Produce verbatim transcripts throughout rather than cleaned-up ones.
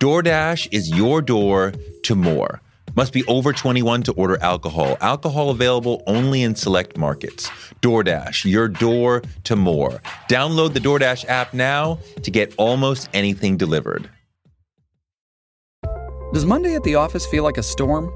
DoorDash is your door to more. Must be over twenty-one to order alcohol. Alcohol available only in select markets. DoorDash, your door to more. Download the DoorDash app now to get almost anything delivered. Does Monday at the office feel like a storm?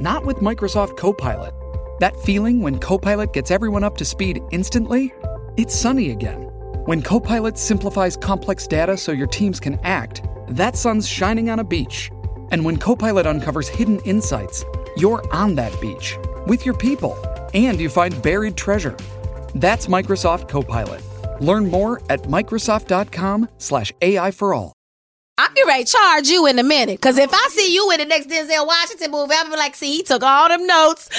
Not with Microsoft Copilot. That feeling when Copilot gets everyone up to speed instantly? It's sunny again. When Copilot simplifies complex data so your teams can act, that sun's shining on a beach. And when Copilot uncovers hidden insights, you're on that beach with your people and you find buried treasure. That's Microsoft Copilot. Learn more at Microsoft.com slash AI for all. I'm going to charge you in a minute, because if I see you in the next Denzel Washington movie, I'm going to be like, see, he took all them notes.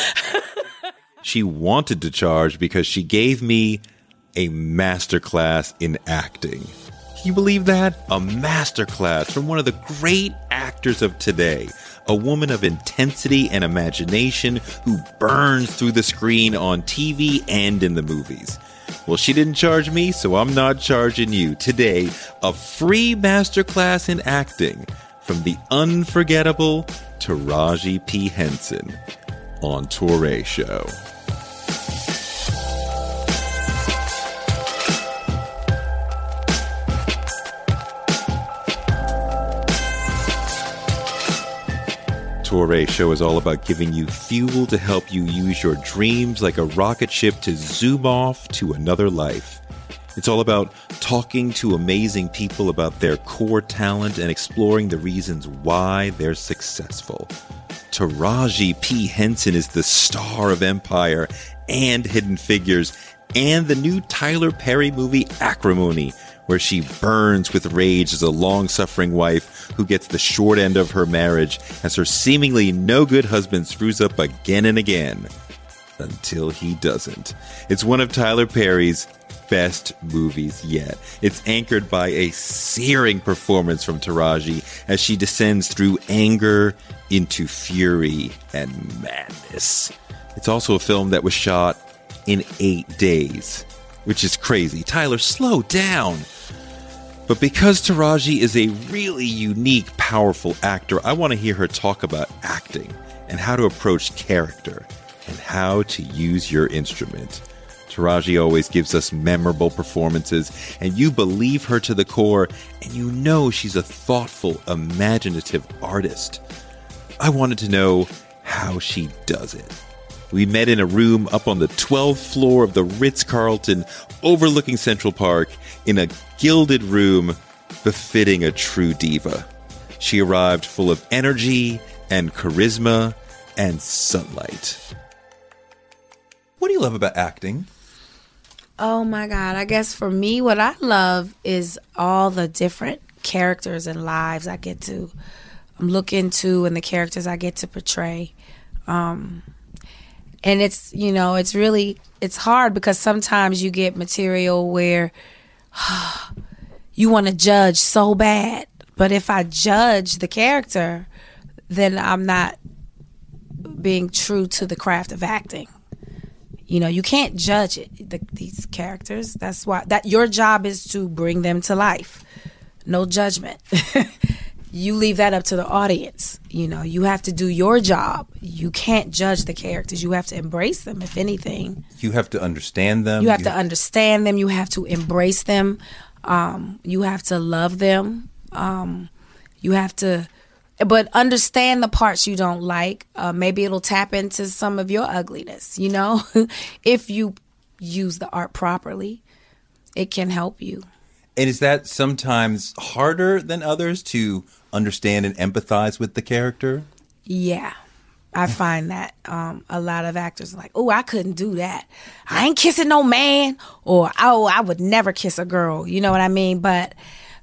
She wanted to charge because she gave me a masterclass in acting. Can you believe that? A masterclass from one of the great actors of today. A woman of intensity and imagination who burns through the screen on T V and in the movies. Well, she didn't charge me, so I'm not charging you. Today, a free masterclass in acting from the unforgettable Taraji P. Henson on Toure Show. Toure Show is all about giving you fuel to help you use your dreams like a rocket ship to zoom off to another life. It's all about talking to amazing people about their core talent and exploring the reasons why they're successful. Taraji P. Henson is the star of Empire and Hidden Figures and the new Tyler Perry movie Acrimony, where she burns with rage as a long-suffering wife who gets the short end of her marriage as her seemingly no-good husband screws up again and again. Until he doesn't. It's one of Tyler Perry's best movies yet. It's anchored by a searing performance from Taraji as she descends through anger into fury and madness. It's also a film that was shot in eight days, which is crazy. Tyler, slow down. But because Taraji is a really unique, powerful actor, I want to hear her talk about acting and how to approach character and how to use your instrument. Taraji always gives us memorable performances, and you believe her to the core, and you know she's a thoughtful, imaginative artist. I wanted to know how she does it. We met in a room up on the twelfth floor of the Ritz-Carlton, overlooking Central Park, in a gilded room befitting a true diva. She arrived full of energy and charisma and sunlight. What do you love about acting? Oh, my God. I guess for me, what I love is all the different characters and lives I get to look into and the characters I get to portray. Um... And it's, you know, it's really, it's hard because sometimes you get material where oh, you want to judge so bad. But if I judge the character, then I'm not being true to the craft of acting. You know, you can't judge it, the, these characters. That's why that your job is to bring them to life. No judgment. You leave that up to the audience. You know, you have to do your job. You can't judge the characters. You have to embrace them, if anything. You have to understand them. You have you to have... understand them. You have to embrace them. Um, you have to love them. Um, you have to, but understand the parts you don't like. Uh, maybe it'll tap into some of your ugliness, you know? If you use the art properly, it can help you. And is that sometimes harder than others to understand and empathize with the character? Yeah, I find that um, a lot of actors are like, oh, I couldn't do that. I ain't kissing no man, or, oh, I would never kiss a girl. You know what I mean? But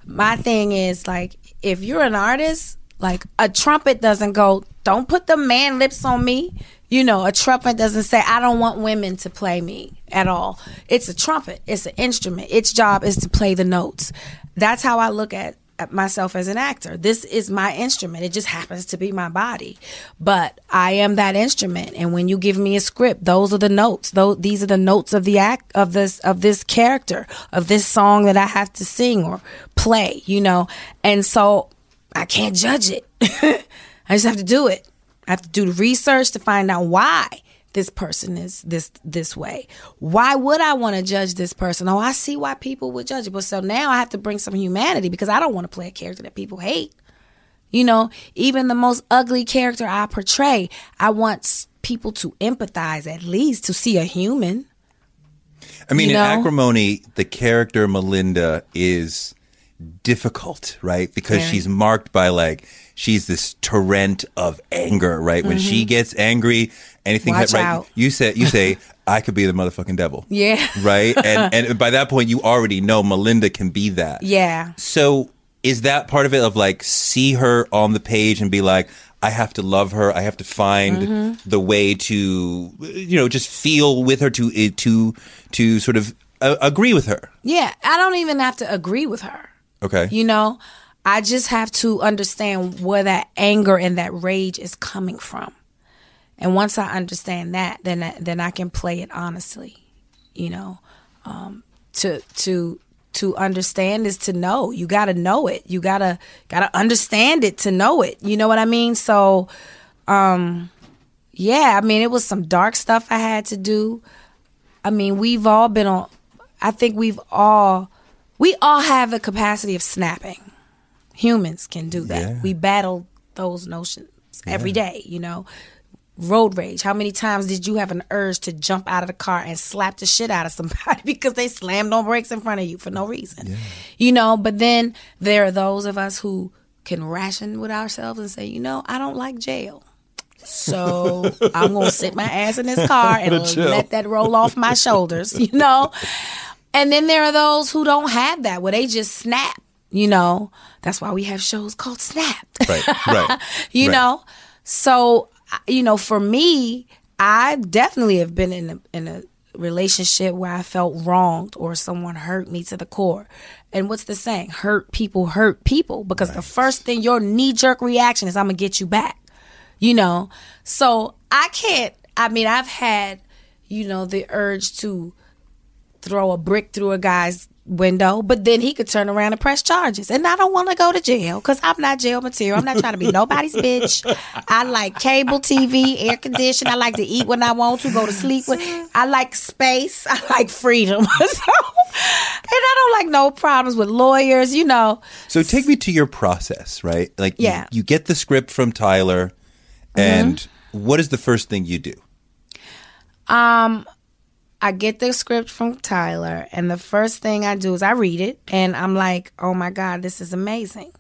my thing is, like, if you're an artist, like, a trumpet doesn't go, don't put the man lips on me. You know, a trumpet doesn't say, I don't want women to play me at all. It's a trumpet. It's an instrument. Its job is to play the notes. That's how I look at myself as an actor. This is my instrument. It just happens to be my body, but I am that instrument. And when you give me a script, those are the notes. Those, these are the notes of the act of this of this character, of this song that I have to sing or play. You know, and so I can't judge it. I just have to do it. I have to do the research to find out why this person is this this way. Why would I want to judge this person? Oh, I see why people would judge it. But so now I have to bring some humanity, because I don't want to play a character that people hate. You know, even the most ugly character I portray, I want people to empathize, at least to see a human. I mean, you know? In Acrimony, the character Melinda is difficult, right? Because yeah. she's marked by, like, she's this torrent of anger, right? Mm-hmm. When she gets angry, anything Watch right out. you say you say I could be the motherfucking devil. Yeah. Right? And and by that point you already know Melinda can be that. Yeah. So is that part of it, of like, see her on the page and be like, I have to love her. I have to find mm-hmm. the way to, you know, just feel with her, to to to sort of uh, agree with her. Yeah, I don't even have to agree with her. Okay. You know, I just have to understand where that anger and that rage is coming from. And once I understand that, then I, then I can play it honestly, you know. Um, to to to understand is to know. You gotta know it. You gotta gotta understand it to know it. You know what I mean? So, um, yeah. I mean, it was some dark stuff I had to do. I mean, we've all been on. I think we've all we all have the capacity of snapping. Humans can do that. Yeah. We battle those notions yeah. every day. You know. Road rage. How many times did you have an urge to jump out of the car and slap the shit out of somebody because they slammed on brakes in front of you for no reason? Yeah. You know, but then there are those of us who can ration with ourselves and say, you know, I don't like jail. So I'm going to sit my ass in this car and let that roll off my shoulders, you know? And then there are those who don't have that, where they just snap, you know? That's why we have shows called Snapped. Right, right. you right. know? So... You know, for me, I definitely have been in a, in a relationship where I felt wronged or someone hurt me to the core. And what's the saying? Hurt people hurt people, because right. the first thing, your knee-jerk reaction is, I'm going to get you back, you know. So I can't, I mean, I've had, you know, the urge to throw a brick through a guy's window, but then he could turn around and press charges, and I don't want to go to jail because I'm not jail material. I'm not trying to be nobody's bitch. I like cable T V, air conditioning. I like to eat when I want to, go to sleep when I like, space. I like freedom. So, and I don't like no problems with lawyers, you know. So take me to your process, right? Like, yeah. you, you get the script from Tyler, and mm-hmm. what is the first thing you do? Um. I get the script from Tyler, and the first thing I do is I read it, and I'm like, oh my God, this is amazing.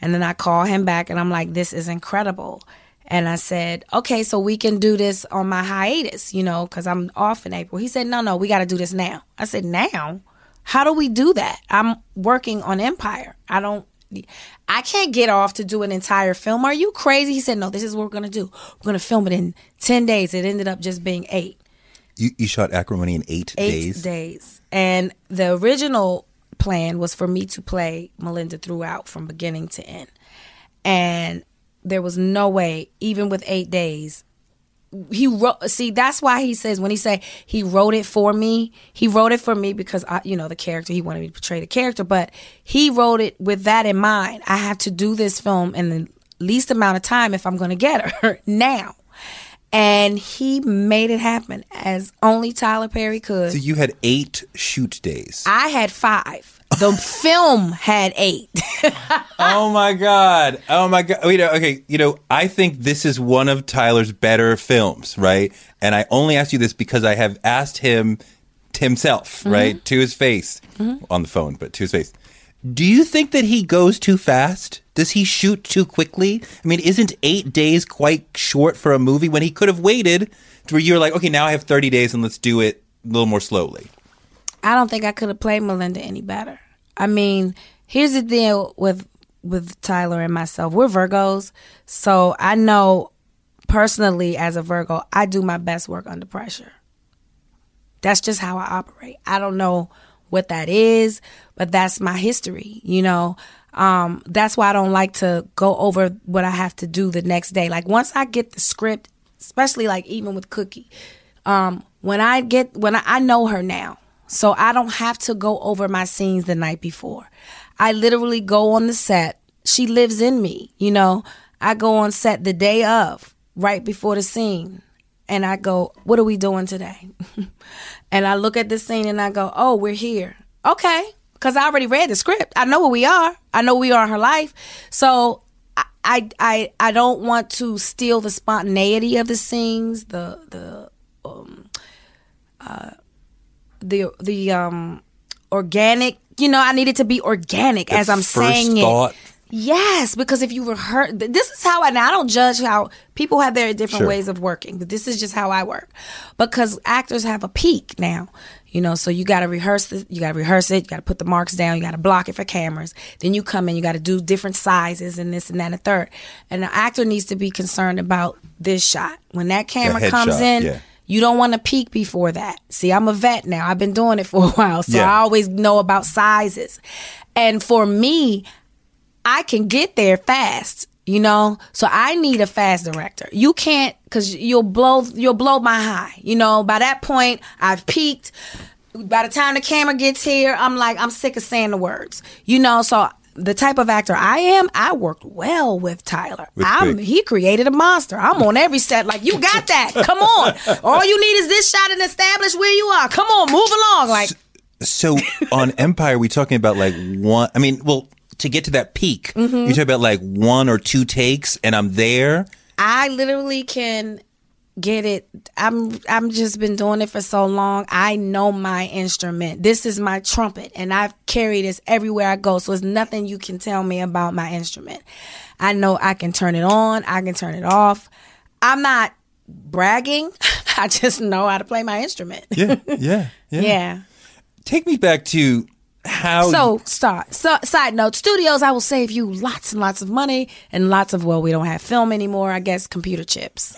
And then I call him back and I'm like, this is incredible. And I said, okay, so we can do this on my hiatus, you know, because I'm off in April. He said, no, no, we got to do this now. I said, now? How do we do that? I'm working on Empire. I don't, I can't get off to do an entire film. Are you crazy? He said, no, this is what we're going to do. We're going to film it in ten days. It ended up just being eight. You, you shot Acrimony in eight, eight days? Eight days. And the original plan was for me to play Melinda throughout, from beginning to end. And there was no way, even with eight days, he wrote, see, that's why he says, when he say he wrote it for me, he wrote it for me because, I, you know, the character, he wanted me to portray the character, but he wrote it with that in mind. I have to do this film in the least amount of time if I'm going to get her now. And he made it happen, as only Tyler Perry could. So you had eight shoot days. I had five. The film had eight. Oh, my God. Oh, my God. You know, okay, you know, I think this is one of Tyler's better films, right? And I only asked you this because I have asked him himself, mm-hmm. right, to his face, mm-hmm. on the phone, but to his face. Do you think that he goes too fast? Does he shoot too quickly? I mean, isn't eight days quite short for a movie when he could have waited to where you're like, okay, now I have thirty days and let's do it a little more slowly? I don't think I could have played Melinda any better. I mean, here's the deal with with Tyler and myself. We're Virgos, so I know personally as a Virgo, I do my best work under pressure. That's just how I operate. I don't know what that is, but that's my history, you know. Um, that's why I don't like to go over what I have to do the next day. Like once I get the script, especially like even with Cookie, um, when I get, when I, I know her now, so I don't have to go over my scenes the night before. I literally go on the set. She lives in me, you know. I go on set the day of, right before the scene. And I go, what are we doing today? And I look at the scene and I go, oh, we're here. Okay. Because I already read the script. I know where we are. I know we are in her life. So I, I, I, I don't want to steal the spontaneity of the scenes, the, the, um, uh, the, the, um, organic, you know, I need it to be organic as I'm saying it. Yes, because if you rehearse, this is how I, now I don't judge how people have their different sure. ways of working, but this is just how I work because actors have a peak now, you know, so you got to rehearse this, you got to rehearse it, you got to put the marks down, you got to block it for cameras. Then you come in, you got to do different sizes and this and that and the third. And the actor needs to be concerned about this shot. When that camera comes shot, in, yeah. You don't want to peek before that. See, I'm a vet now. I've been doing it for a while, so yeah. I always know about sizes. And for me, I can get there fast, you know? So I need a fast director. You can't, because you'll blow, you'll blow my high. You know, by that point, I've peaked. By the time the camera gets here, I'm like, I'm sick of saying the words. You know, so the type of actor I am, I worked well with Tyler. With I'm, he created a monster. I'm on every set like, you got that. Come on. All you need is this shot and establish where you are. Come on, move along. Like, So, so on Empire, we talking about like one, I mean, well, to get to that peak, mm-hmm. you talk about like one or two takes and I'm there. I literally can get it. I'm I'm just been doing it for so long. I know my instrument. This is my trumpet and I've carried this everywhere I go. So it's nothing you can tell me about my instrument. I know I can turn it on. I can turn it off. I'm not bragging. I just know how to play my instrument. Yeah, yeah, yeah. yeah. Take me back to... How so, start. So, side note, studios, I will save you lots and lots of money and lots of, well, we don't have film anymore, I guess, computer chips.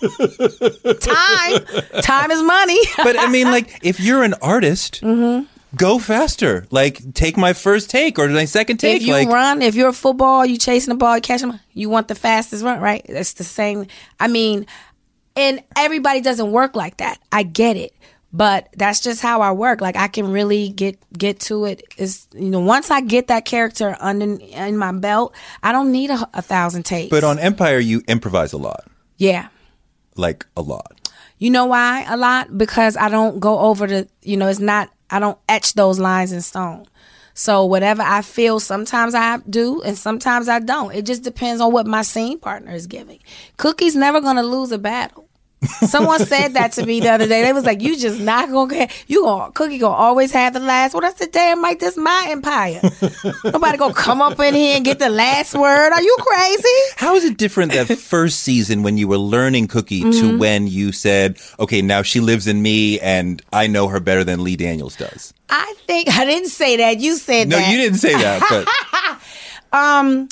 Time. Time is money. But, I mean, like, if you're an artist, mm-hmm. go faster. Like, take my first take or my second take. If you like, run, if you're a football, you chasing the ball, you catching them, you want the fastest run, right? It's the same. I mean, and everybody doesn't work like that. I get it. But that's just how I work. Like I can really get, get to it. Is you know once I get that character under in my belt, I don't need a, a thousand takes. But on Empire, you improvise a lot. Yeah, like a lot. You know why a lot? Because I don't go over the. You know, it's not. I don't etch those lines in stone. So whatever I feel, sometimes I do and sometimes I don't. It just depends on what my scene partner is giving. Cookie's never gonna lose a battle. Someone said that to me the other day. They was like, you just not gonna get, you gonna, Cookie gonna always have the last word. I said, damn, Mike, this my empire. Nobody gonna come up in here and get the last word. Are you crazy? How is it different that first season when you were learning Cookie mm-hmm. to when you said, okay, now she lives in me and I know her better than Lee Daniels does? I think, I didn't say that. You said no, that. No, you didn't say that. But. um.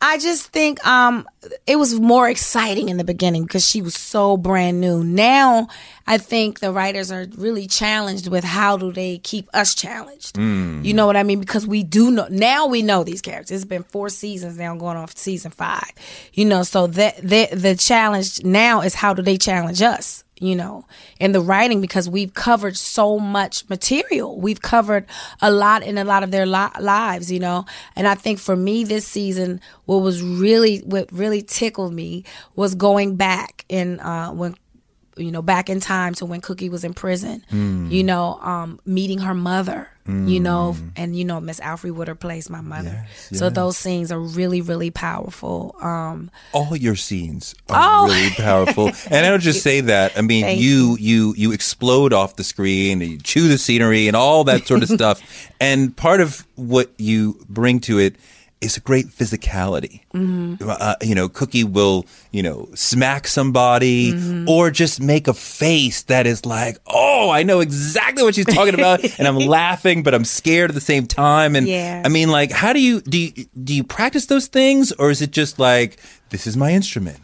I just think um, it was more exciting in the beginning because she was so brand new. Now, I think the writers are really challenged with how do they keep us challenged. Mm. You know what I mean? Because we do know, now we know these characters. It's been four seasons now going on season five. You know, so that, that the challenge now is how do they challenge us? You know, in the writing, because we've covered so much material. We've covered a lot in a lot of their li- lives, you know. And I think for me this season, what was really, what really tickled me was going back and uh, when you know, back in time to when Cookie was in prison, mm. you know, um, meeting her mother, mm. you know, and, you know, Miss Alfre Woodard plays my mother. Yes, yes. So those scenes are really, really powerful. Um, All your scenes are oh. really powerful. And I don't just say that. I mean, you, you, you explode off the screen, you chew the scenery and all that sort of stuff. And part of what you bring to it, it's a great physicality. Mm-hmm. Uh, you know, Cookie will, you know, smack somebody mm-hmm. or just make a face that is like, oh, I know exactly what she's talking about. And I'm laughing, but I'm scared at the same time. And yeah. I mean, like, how do you, do you, do you practice those things? Or is it just like, this is my instrument?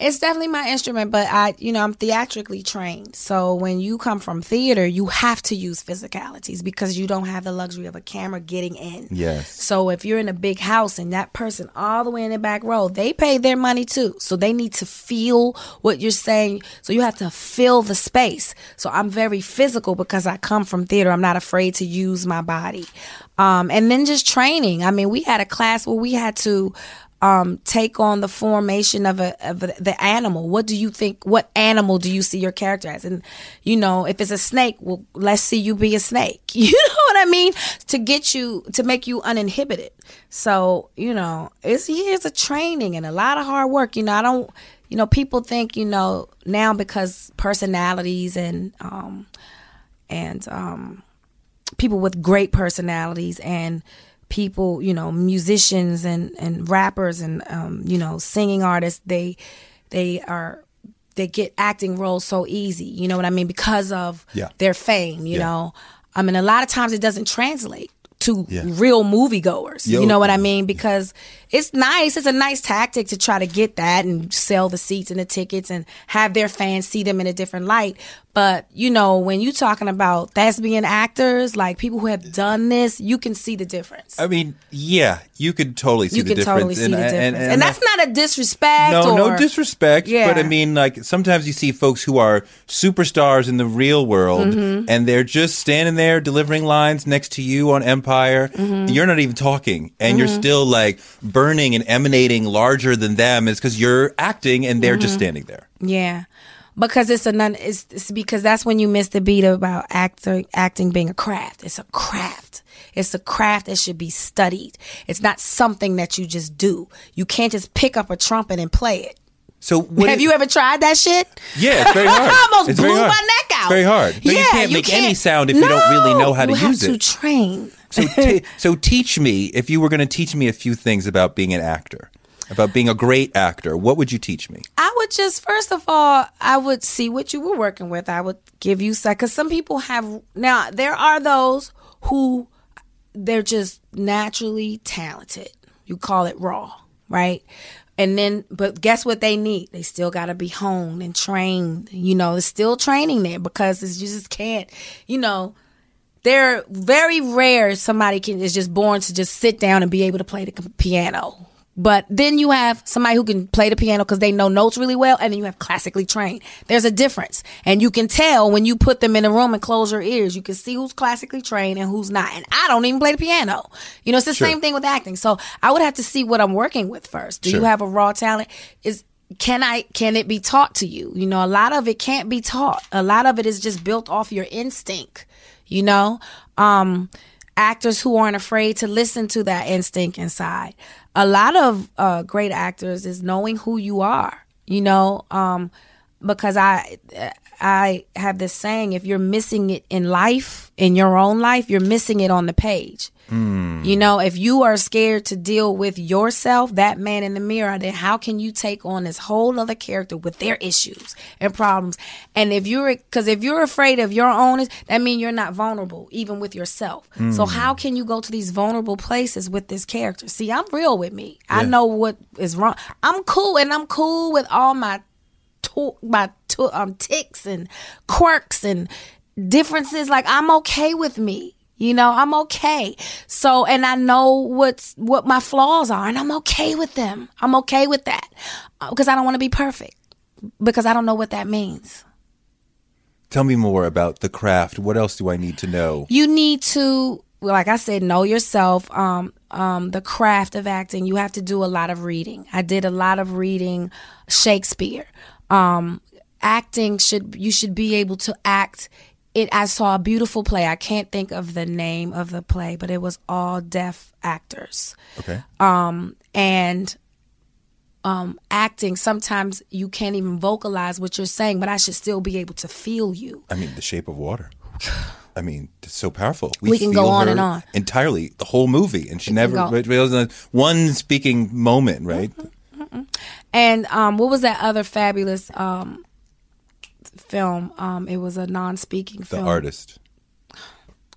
It's definitely my instrument, but I, you know, I'm theatrically trained. So when you come from theater, you have to use physicalities because you don't have the luxury of a camera getting in. Yes. So if you're in a big house and that person all the way in the back row, they pay their money too. So they need to feel what you're saying. So you have to fill the space. So I'm very physical because I come from theater. I'm not afraid to use my body. Um, and then just training. I mean, we had a class where we had to Um, take on the formation of a of a, the animal. What do you think? What animal do you see your character as? And, you know, if it's a snake, well, let's see you be a snake. You know what I mean? To get you, to make you uninhibited. So, you know, it's years of training and a lot of hard work. You know, I don't, you know, people think, you know, now because personalities and, um, and um, people with great personalities and people, you know, musicians and, and rappers and, um, you know, singing artists, they they are they get acting roles so easy. You know what I mean? Because of yeah. their fame, you yeah. know, I mean, a lot of times it doesn't translate to yeah. real moviegoers. Yo. You know what I mean? Because it's nice. It's a nice tactic to try to get that and sell the seats and the tickets and have their fans see them in a different light. But, you know, when you're talking about thespian actors, like people who have done this, you can see the difference. I mean, yeah, you could totally see you the difference. You can totally see and, the difference. And, and, and, and that's not a disrespect. No, or, no disrespect. Yeah. But I mean, like, sometimes you see folks who are superstars in the real world mm-hmm. and they're just standing there delivering lines next to you on Empire. Mm-hmm. You're not even talking. And mm-hmm. you're still, like, burning and emanating larger than them. It's because you're acting and they're mm-hmm. just standing there. Yeah. Because it's a non, it's, it's because that's when you miss the beat about actor, acting being a craft. It's a craft. It's a craft that should be studied. It's not something that you just do. You can't just pick up a trumpet and play it. So what have it, you ever tried that shit? Yeah, it's very hard. I almost it's blew my neck out. It's very hard. So yeah, you can't you make can't, any sound if no, you don't really know how to use it. You have to train. So, t- so teach me, if you were going to teach me a few things about being an actor. About being a great actor, what would you teach me? I would just, first of all, I would see what you were working with. I would give you, because some people have, now there are those who, they're just naturally talented. You call it raw, right? And then, but guess what they need? They still got to be honed and trained. You know, it's still training there because it's, you just can't, you know. They're very rare somebody can is just born to just sit down and be able to play the piano. But then you have somebody who can play the piano because they know notes really well, and then you have classically trained. There's a difference. And you can tell when you put them in a room and close your ears. You can see who's classically trained and who's not. And I don't even play the piano. You know, it's the sure. same thing with acting. So I would have to see what I'm working with first. Do sure. you have a raw talent? Is Can I? Can it be taught to you? You know, a lot of it can't be taught. A lot of it is just built off your instinct, you know. Um, actors who aren't afraid to listen to that instinct inside. A lot of uh, great actors is knowing who you are, you know, um, because I I have this saying, if you're missing it in life, in your own life, you're missing it on the page. Mm. You know, if you are scared to deal with yourself, that man in the mirror, then how can you take on this whole other character with their issues and problems? And if you're, because if you're afraid of your own, that means you're not vulnerable, even with yourself. Mm. So how can you go to these vulnerable places with this character? See, I'm real with me. Yeah. I know what is wrong. I'm cool, and I'm cool with all my to- my to- um, tics and quirks and differences. Like, I'm okay with me. You know, I'm okay. So, and I know what's, what my flaws are, and I'm okay with them. I'm okay with that because I don't want to be perfect because I don't know what that means. Tell me more about the craft. What else do I need to know? You need to, like I said, know yourself. Um, um, the craft of acting, you have to do a lot of reading. I did a lot of reading Shakespeare. Um, acting should you should be able to act it. I saw a beautiful play. I can't think of the name of the play, but it was all deaf actors. Okay. Um, and um, acting, sometimes you can't even vocalize what you're saying, but I should still be able to feel you. I mean, The Shape of Water. I mean, it's so powerful. We, we can feel go on and on. Entirely, the whole movie. And she it never, one speaking moment, right? Mm-hmm, mm-hmm. And um, what was that other fabulous um, film? Um, it was a non-speaking film. The Artist.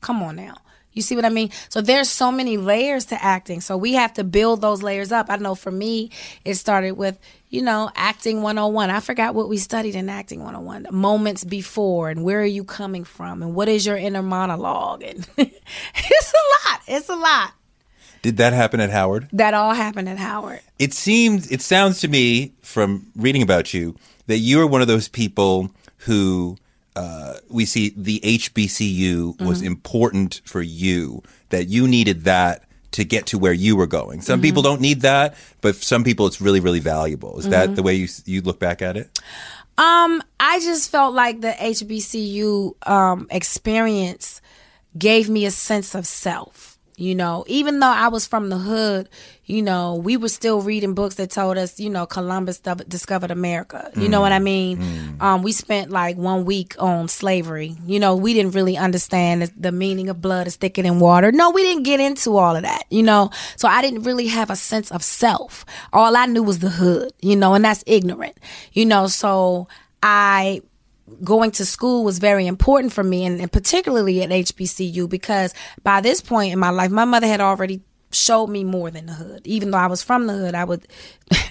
Come on now. You see what I mean? So there's so many layers to acting. So we have to build those layers up. I know for me, it started with, you know, acting one oh one. I forgot what we studied in acting one oh one. Moments before, and where are you coming from, and what is your inner monologue? And it's a lot. It's a lot. Did that happen at Howard? That all happened at Howard. It seems, it sounds to me from reading about you that you are one of those people who... Uh, we see the H B C U was mm-hmm. important for you, that you needed that to get to where you were going. Some mm-hmm. people don't need that, but some people it's really, really valuable. Is mm-hmm. that the way you you look back at it? Um, I just felt like the H B C U um, experience gave me a sense of self. You know, even though I was from the hood, you know, we were still reading books that told us, you know, Columbus discovered America. You mm. know what I mean? Mm. Um, we spent like one week on slavery. You know, we didn't really understand the, the meaning of blood is thicker than water. No, we didn't get into all of that, you know. So I didn't really have a sense of self. All I knew was the hood, you know, and that's ignorant. You know, so I... going to school was very important for me, and, and particularly at H B C U, because by this point in my life, my mother had already showed me more than the hood. Even though I was from the hood, I would,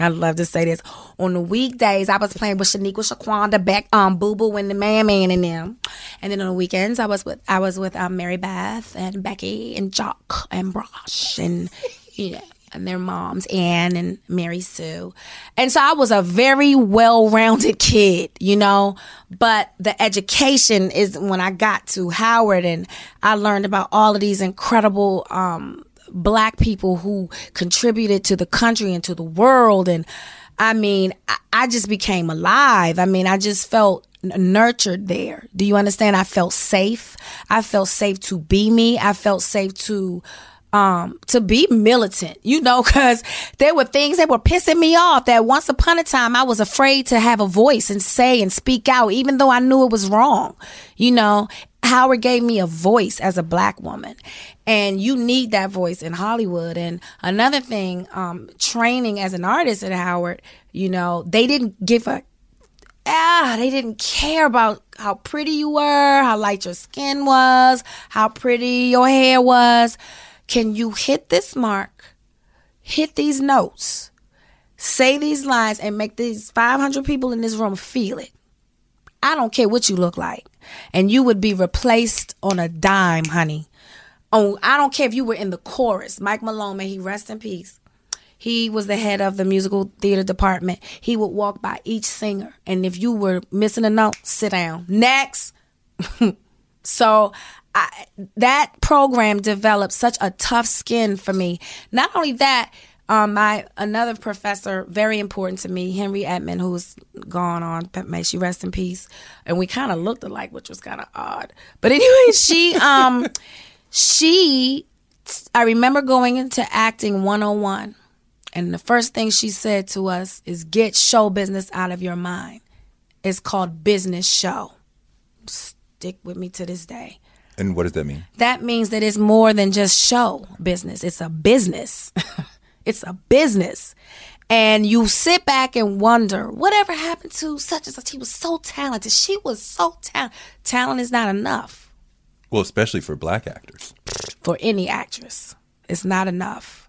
I love to say this, on the weekdays, I was playing with Shaniqua, Shaquanda, Beck, um, Boo Boo, and the Man Man and them. And then on the weekends, I was with I was with um, Mary Beth and Becky and Jock and Brosh and, you know, and their moms, Ann and Mary Sue. And so I was a very well-rounded kid, you know. But the education is when I got to Howard and I learned about all of these incredible um, black people who contributed to the country and to the world. And I mean, I, I just became alive. I mean, I just felt nurtured there. Do you understand? I felt safe. I felt safe to be me. I felt safe to... Um, to be militant, you know, because there were things that were pissing me off that once upon a time I was afraid to have a voice and say and speak out, even though I knew it was wrong. You know, Howard gave me a voice as a black woman, and you need that voice in Hollywood. And another thing, um, training as an artist at Howard, you know, they didn't give a Ah, they didn't care about how pretty you were, how light your skin was, how pretty your hair was. Can you hit this mark, hit these notes, say these lines, and make these five hundred people in this room feel it? I don't care what you look like. And you would be replaced on a dime, honey. Oh, I don't care if you were in the chorus. Mike Malone, may he rest in peace. He was the head of the musical theater department. He would walk by each singer. And if you were missing a note, sit down. Next. So... I, that program developed such a tough skin for me. Not only that, um, my another professor, very important to me, Henry Edman, who's gone on, may she rest in peace. And we kind of looked alike, which was kind of odd. But anyway, she, um, she, I remember going into acting one oh one, and the first thing she said to us is, get show business out of your mind. It's called business show. Stick with me to this day. And what does that mean? That means that it's more than just show business. It's a business. It's a business. And you sit back and wonder, whatever happened to such and such? He was so talented. She was so talented. Talent is not enough. Well, especially for black actors. For any actress. It's not enough.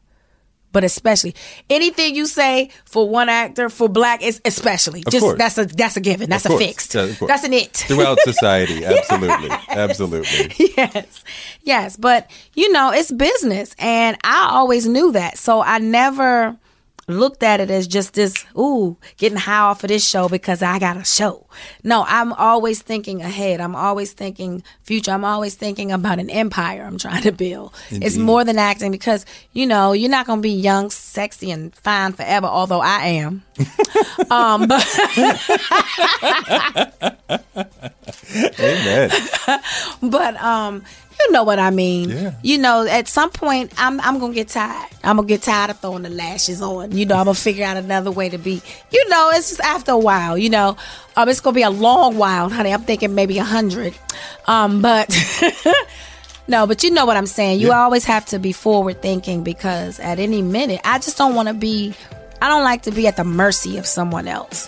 But especially anything you say for one actor, for black, is especially of just course. that's a that's a given. That's a fixed. Yeah, that's an it. Throughout society. Absolutely. Yes. Absolutely. Yes. Yes. But, you know, it's business. And I always knew that. So I never looked at it as just this, ooh, getting high off of this show because I got a show. No, I'm always thinking ahead. I'm always thinking future. I'm always thinking about an empire I'm trying to build. Indeed. It's more than acting because, you know, you're not going to be young, sexy, and fine forever, although I am. um, but Amen. But, um, you know what I mean. Yeah. You know, at some point, I'm I'm going to get tired. I'm going to get tired of throwing the lashes on. You know, I'm going to figure out another way to be. You know, it's just after a while, you know. Um, it's going to be a long while, honey. I'm thinking maybe a hundred. Um, but, no, but you know what I'm saying. You yeah. always have to be forward thinking because at any minute, I just don't want to be, I don't like to be at the mercy of someone else.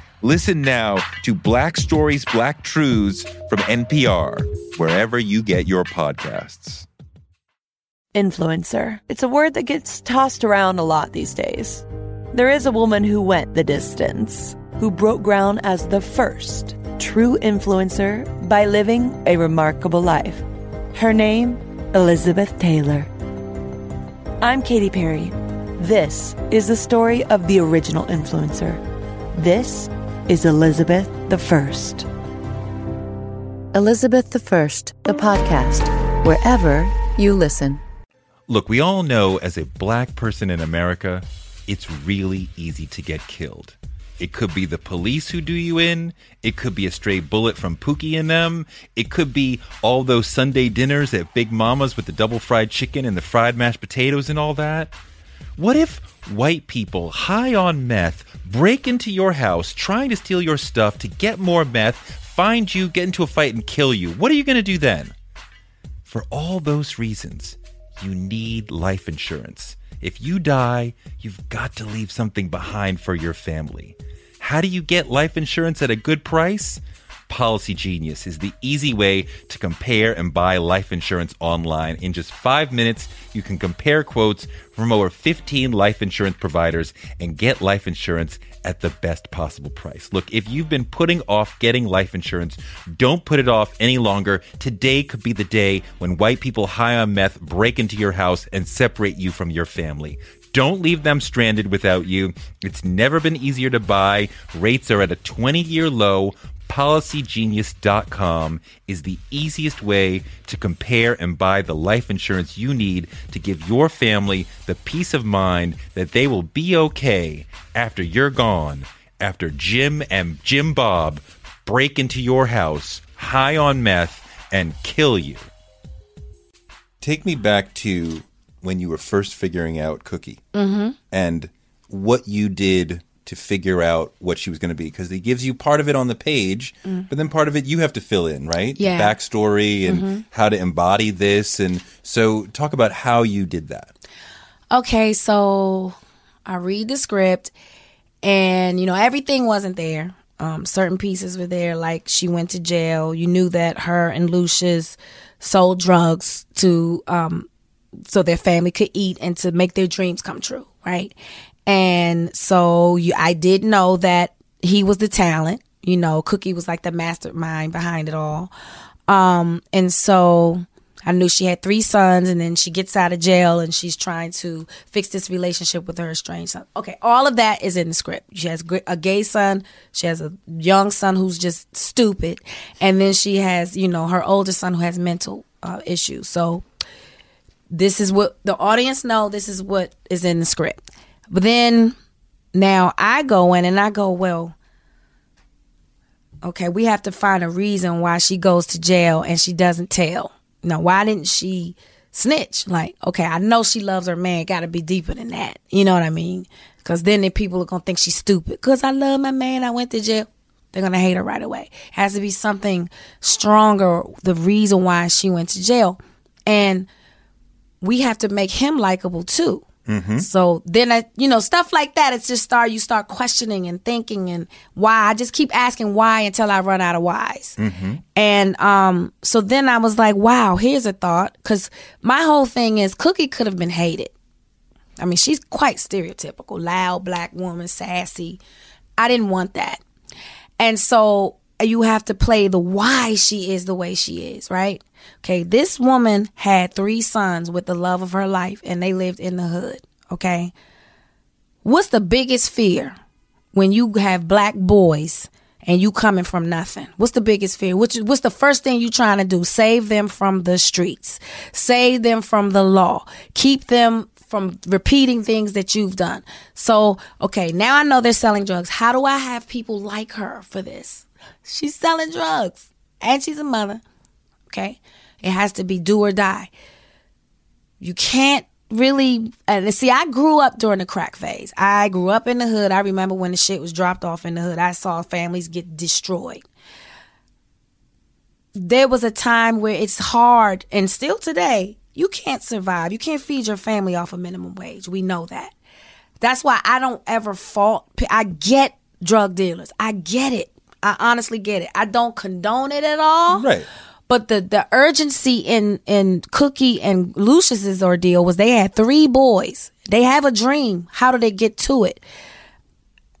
Listen now to Black Stories, Black Truths from N P R, wherever you get your podcasts. Influencer. It's a word that gets tossed around a lot these days. There is a woman who went the distance, who broke ground as the first true influencer by living a remarkable life. Her name, Elizabeth Taylor. I'm Katy Perry. This is the story of the original influencer. This is Elizabeth the First. Elizabeth the First, the podcast, wherever you listen. Look, we all know as a Black person in America, it's really easy to get killed. It could be the police who do you in. It could be a stray bullet from Pookie and them. It could be all those Sunday dinners at Big Mama's with the double fried chicken and the fried mashed potatoes and all that. What if white people high on meth break into your house trying to steal your stuff to get more meth, find you, get into a fight, and kill you? What are you going to do then? For all those reasons, you need life insurance. If you die, you've got to leave something behind for your family. How do you get life insurance at a good price? PolicyGenius is the easy way to compare and buy life insurance online. In just five minutes, you can compare quotes from over fifteen life insurance providers and get life insurance at the best possible price. Look, if you've been putting off getting life insurance, don't put it off any longer. Today could be the day when white people high on meth break into your house and separate you from your family. Don't leave them stranded without you. It's never been easier to buy. Rates are at a twenty-year low. Policy Genius dot com is the easiest way to compare and buy the life insurance you need to give your family the peace of mind that they will be okay after you're gone, after Jim and Jim Bob break into your house high on meth and kill you. Take me back to when you were first figuring out Cookie mm-hmm. and what you did to figure out what she was going to be, because it gives you part of it on the page, mm. but then part of it you have to fill in, right? Yeah. The backstory and mm-hmm. how to embody this. And so talk about how you did that. Okay, so I read the script and, you know, everything wasn't there. Um, certain pieces were there, like she went to jail. You knew that her and Lucius sold drugs to um, so their family could eat and to make their dreams come true, right? And so you, I did know that he was the talent. You know, Cookie was like the mastermind behind it all. Um, and so I knew she had three sons, and then she gets out of jail and she's trying to fix this relationship with her estranged son. Okay, all of that is in the script. She has a gay son. She has a young son who's just stupid. And then she has, you know, her older son who has mental uh, issues. So this is what the audience know. This is what is in the script. But then now I go in and I go, well, okay, we have to find a reason why she goes to jail and she doesn't tell. Now, why didn't she snitch? Like, okay, I know she loves her man. Got to be deeper than that. You know what I mean? Because then the people are going to think she's stupid. Because I love my man. I went to jail. They're going to hate her right away. Has to be something stronger, the reason why she went to jail. And we have to make him likable, too. Mm-hmm. So then, I, you know, stuff like that, it's just start, you start questioning and thinking and why. I just keep asking why until I run out of whys. Mm-hmm. And um, so then I was like, wow, here's a thought. Because my whole thing is Cookie could have been hated. I mean, she's quite stereotypical, loud black woman, sassy. I didn't want that. And so you have to play the why she is the way she is, right? Okay, this woman had three sons with the love of her life, and they lived in the hood, okay? What's the biggest fear when you have black boys and you coming from nothing? What's the biggest fear? What's, what's the first thing you trying to do? Save them from the streets. Save them from the law. Keep them from repeating things that you've done. So, okay, now I know they're selling drugs. How do I have people like her for this? She's selling drugs, and she's a mother. Okay, it has to be do or die. You can't really, and see, I grew up during the crack phase. I grew up in the hood. I remember when the shit was dropped off in the hood. I saw families get destroyed. There was a time where it's hard, and still today, you can't survive. You can't feed your family off a minimum wage. We know that. That's why I don't ever fault. I get drug dealers. I get it. I honestly get it. I don't condone it at all. Right. But the, the urgency in, in Cookie and Lucius's ordeal was they had three boys. They have a dream. How do they get to it?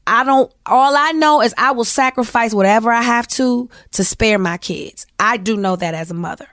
I don't. All I know is I will sacrifice whatever I have to to spare my kids. I do know that as a mother.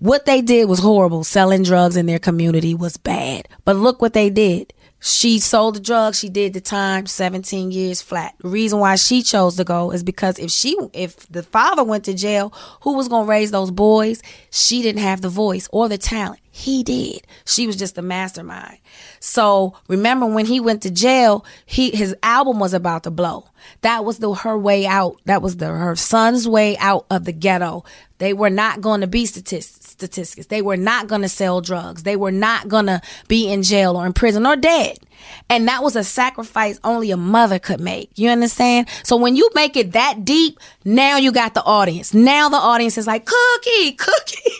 What they did was horrible. Selling drugs in their community was bad. But look what they did. She sold the drugs. She did the time, seventeen years flat. The reason why she chose to go is because if she, if the father went to jail, who was going to raise those boys? She didn't have the voice or the talent. He did. She was just the mastermind. So remember when he went to jail, he his album was about to blow. That was the her way out. That was the her son's way out of the ghetto. They were not going to be statistics. statistics. They were not going to sell drugs. They were not going to be in jail or in prison or dead. And that was a sacrifice only a mother could make. You understand? So when you make it that deep, now you got the audience. Now the audience is like, Cookie, Cookie.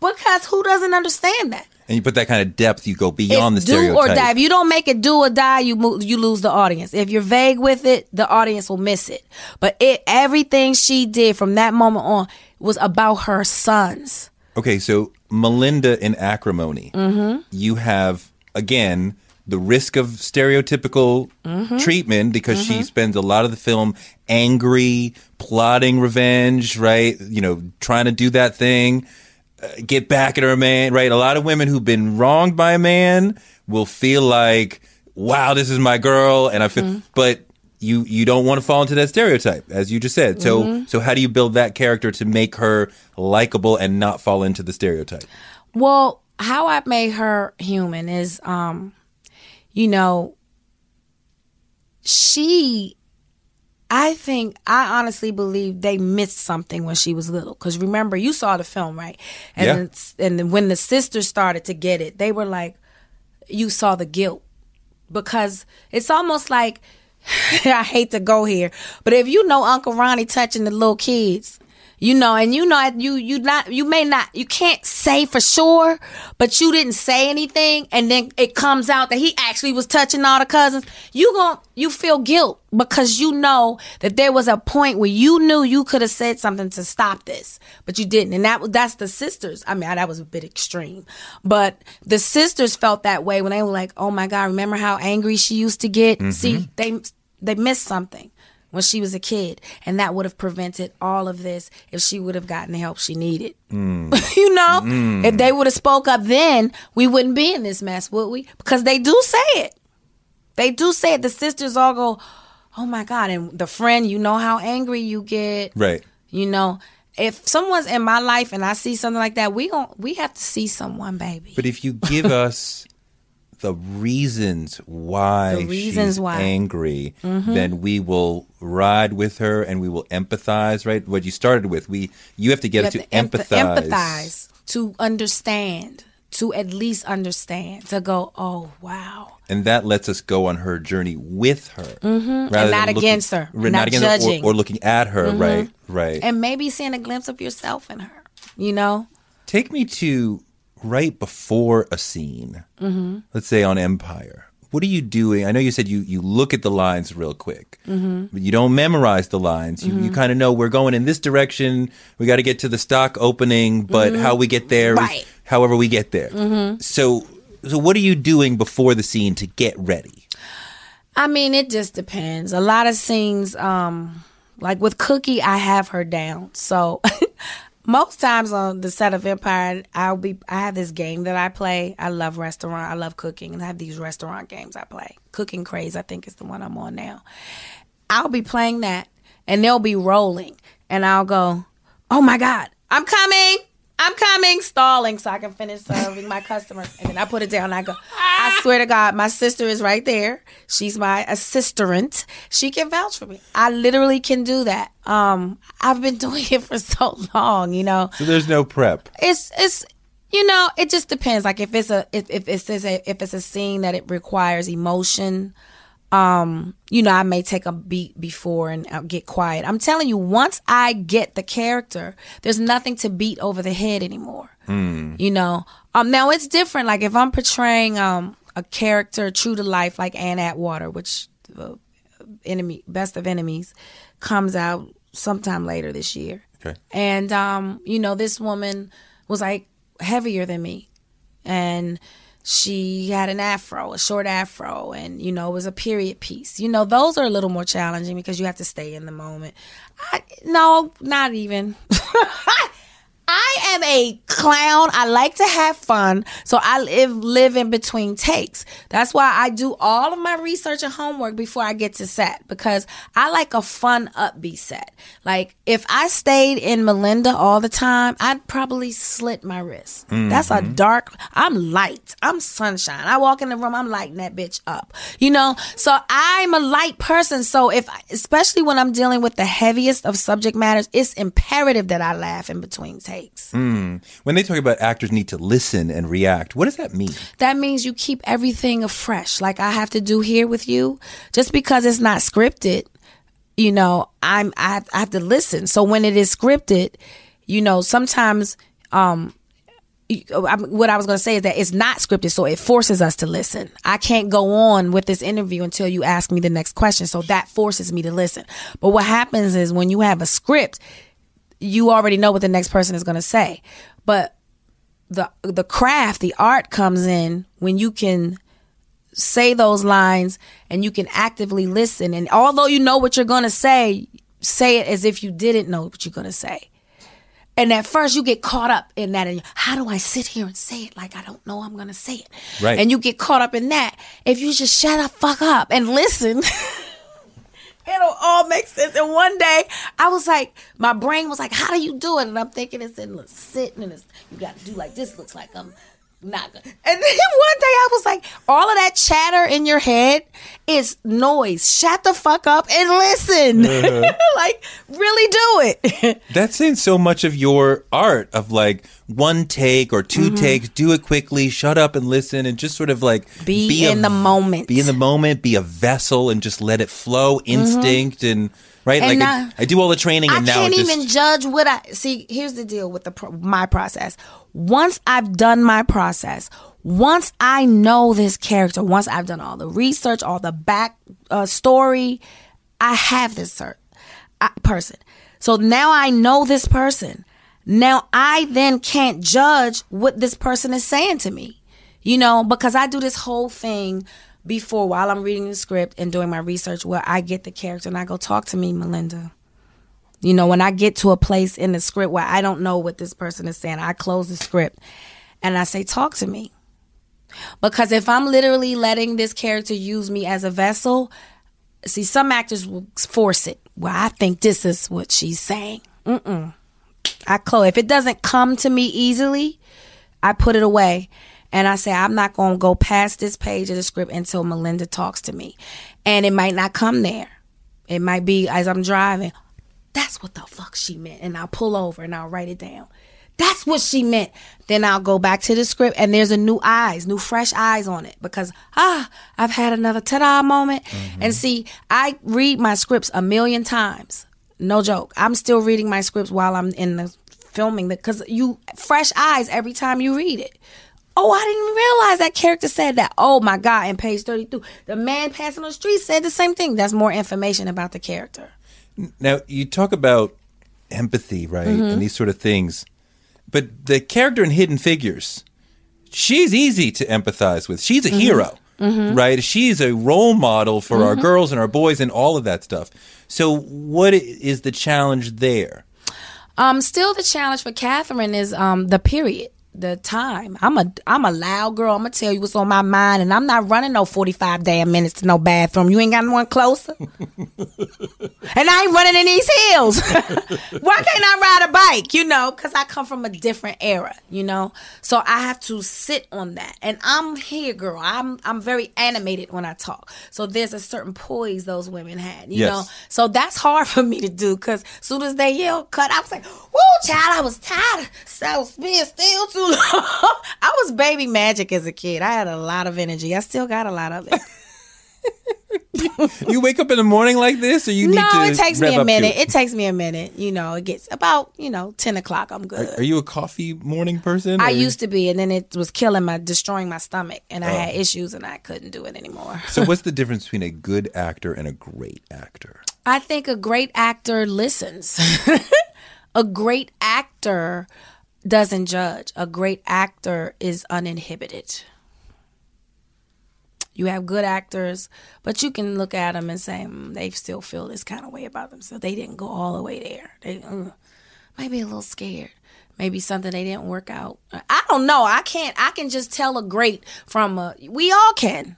Because who doesn't understand that? And you put that kind of depth, you go beyond it's the stereotype. Do or die. If you don't make it do or die, you move, you lose the audience. If you're vague with it, the audience will miss it. But it, everything she did from that moment on was about her sons. Okay, so Melinda in Acrimony, mm-hmm. you have, again, the risk of stereotypical mm-hmm. treatment because mm-hmm. she spends a lot of the film angry, plotting revenge, right? You know, trying to do that thing, uh, get back at her man, right? A lot of women who've been wronged by a man will feel like, wow, this is my girl. And I feel, mm-hmm. but you you don't want to fall into that stereotype, as you just said. So mm-hmm. so how do you build that character to make her likable and not fall into the stereotype? Well, how I made her human is, um, you know, she, I think, I honestly believe they missed something when she was little. Because remember, you saw the film, right? And yeah. it's, and when the sisters started to get it, they were like, you saw the guilt. Because it's almost like, I hate to go here, but if you know Uncle Ronnie touching the little kids, you know, and you know, you you not you may not, you can't say for sure, but you didn't say anything, and then it comes out that he actually was touching all the cousins. You gon' you feel guilt because you know that there was a point where you knew you could have said something to stop this, but you didn't, and that that's the sisters. I mean, that was a bit extreme, but the sisters felt that way when they were like, "Oh my God, remember how angry she used to get?" Mm-hmm. See, they they missed something when she was a kid, and that would have prevented all of this if she would have gotten the help she needed. Mm. You know, mm. if they would have spoke up then, we wouldn't be in this mess, would we? Because they do say it. They do say it. The sisters all go, "Oh my God." And the friend, you know how angry you get. Right. You know, if someone's in my life and I see something like that, we gon- we have to see someone, baby. But if you give us the reasons why the reasons she's why. angry, mm-hmm. then we will ride with her and we will empathize, right? What you started with, we you have to get us to empathize. Empathize, to understand, to at least understand, to go, oh, wow. And that lets us go on her journey with her. Mm-hmm. And not looking, against her. Not, not against judging. Her or, or looking at her, mm-hmm. right, right. And maybe seeing a glimpse of yourself in her, you know? Take me to right before a scene, mm-hmm. let's say on Empire, what are you doing? I know you said you, you look at the lines real quick, mm-hmm. but you don't memorize the lines. Mm-hmm. You, you kind of know we're going in this direction. We got to get to the stock opening, but mm-hmm. how we get there right. is however we get there. Mm-hmm. So, so what are you doing before the scene to get ready? I mean, it just depends. A lot of scenes, um, like with Cookie, I have her down. So... Most times on the set of Empire, I'll be I have this game that I play. I love restaurant. I love cooking. And I have these restaurant games I play. Cooking Craze, I think, is the one I'm on now. I'll be playing that, and they'll be rolling. And I'll go, oh, my God, I'm coming. I'm coming. Stalling so I can finish serving my customers. And then I put it down, and I go, I swear to God, my sister is right there. She's my assistant. She can vouch for me. I literally can do that. Um, I've been doing it for so long, you know. So there's no prep. It's it's you know, it just depends. Like if it's a if if it's a if it's a scene that it requires emotion, um, you know, I may take a beat before and I'll get quiet. I'm telling you, once I get the character, there's nothing to beat over the head anymore. Mm. You know, um, now it's different. Like if I'm portraying um a character true to life, like Ann Atwater, which uh, enemy Best of Enemies comes out sometime later this year. Okay. And, um, you know, this woman was like heavier than me. And she had an afro, a short afro, and, you know, it was a period piece. You know, those are a little more challenging because you have to stay in the moment. I, no, not even. I am a clown. I like to have fun. So I live, live in between takes. That's why I do all of my research and homework before I get to set, because I like a fun, upbeat set. Like if I stayed in Melinda all the time, I'd probably slit my wrist. Mm-hmm. That's a dark, I'm light. I'm sunshine. I walk in the room, I'm lighting that bitch up, you know? So I'm a light person. So if, especially when I'm dealing with the heaviest of subject matters, it's imperative that I laugh in between takes. Mm. When they talk about actors need to listen and react, what does that mean? That means you keep everything afresh. Like I have to do here with you, just because it's not scripted, you know, I'm I, I have to listen. So when it is scripted, you know, sometimes um, what I was going to say is that it's not scripted, so it forces us to listen. I can't go on with this interview until you ask me the next question, so that forces me to listen. But what happens is when you have a script, you already know what the next person is going to say. But the the craft, the art comes in when you can say those lines and you can actively listen. And although you know what you're going to say, say it as if you didn't know what you're going to say. And at first you get caught up in that. And how do I sit here and say it like I don't know I'm going to say it? Right. And you get caught up in that. If you just shut the fuck up and listen... It'll all make sense. And one day, I was like, my brain was like, how do you do it? And I'm thinking it's in it's sitting and it's, you got to do like this. Looks like I'm not good. And then one day I was like, all of that chatter in your head is noise. Shut the fuck up and listen. Uh-huh. Like, really do it. That's in so much of your art of like one take or two mm-hmm. takes, do it quickly, shut up and listen, and just sort of like be, be in a, the moment. Be in the moment, be a vessel and just let it flow, instinct mm-hmm. and right? And like now, I, I do all the training and I now I can't just... even judge what I... See, here's the deal with the pro- my process. Once I've done my process, once I know this character, once I've done all the research, all the back uh, story, I have this cert- uh, person. So now I know this person. Now I then can't judge what this person is saying to me, you know, because I do this whole thing... Before, while I'm reading the script and doing my research, where I get the character and I go, talk to me, Melinda. You know, when I get to a place in the script where I don't know what this person is saying, I close the script and I say, talk to me. Because if I'm literally letting this character use me as a vessel, see, some actors will force it. Well, I think this is what she's saying. Mm-mm. I close. If it doesn't come to me easily, I put it away. And I say, I'm not going to go past this page of the script until Melinda talks to me. And it might not come there. It might be as I'm driving. That's what the fuck she meant. And I'll pull over and I'll write it down. That's what she meant. Then I'll go back to the script and there's a new eyes, new fresh eyes on it. Because, ah, I've had another ta-da moment. Mm-hmm. And see, I read my scripts a million times. No joke. I'm still reading my scripts while I'm in the filming. Because you, fresh eyes every time you read it. Oh, I didn't realize that character said that. Oh, my God. And page thirty-two, the man passing on the street said the same thing. That's more information about the character. Now, you talk about empathy, right? Mm-hmm. And these sort of things. But the character in Hidden Figures, she's easy to empathize with. She's a mm-hmm. hero, mm-hmm. right? She's a role model for mm-hmm. our girls and our boys and all of that stuff. So what is the challenge there? Um, still the challenge for Catherine is um, the period. The time. I'm a I'm a loud girl. I'm gonna tell you what's on my mind, and I'm not running no forty-five damn minutes to no bathroom. You ain't got no one closer, and I ain't running in these hills. Why can't I ride a bike? You know, because I come from a different era. You know, so I have to sit on that. And I'm here, girl. I'm I'm very animated when I talk. So there's a certain poise those women had. You yes. know, so that's hard for me to do. Because as soon as they yell cut, I was like, "Woo, child! I was tired. So I was being still too." I was baby magic as a kid. I had a lot of energy. I still got a lot of it. You wake up in the morning like this, or you need no, to? No, it takes me a minute. Your... It takes me a minute. You know, it gets about you know ten o'clock. I'm good. Are, are you a coffee morning person? I or... used to be, and then it was killing my, destroying my stomach, and I oh. had issues, and I couldn't do it anymore. So, what's the difference between a good actor and a great actor? I think a great actor listens. A great actor doesn't judge. A great actor is uninhibited. You have good actors, but you can look at them and say, mm, they still feel this kind of way about themselves. They didn't go all the way there. They mm, might be a little scared. Maybe something they didn't work out. I don't know. I can't. I can just tell a great from a... We all can.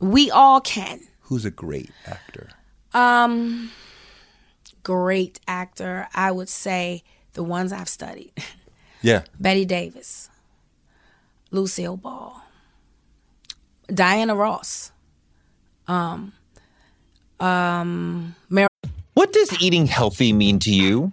We all can. Who's a great actor? Um, great actor, I would say the ones I've studied. Yeah. Bette Davis, Lucille Ball, Diana Ross, um, um, Mar- What does eating healthy mean to you?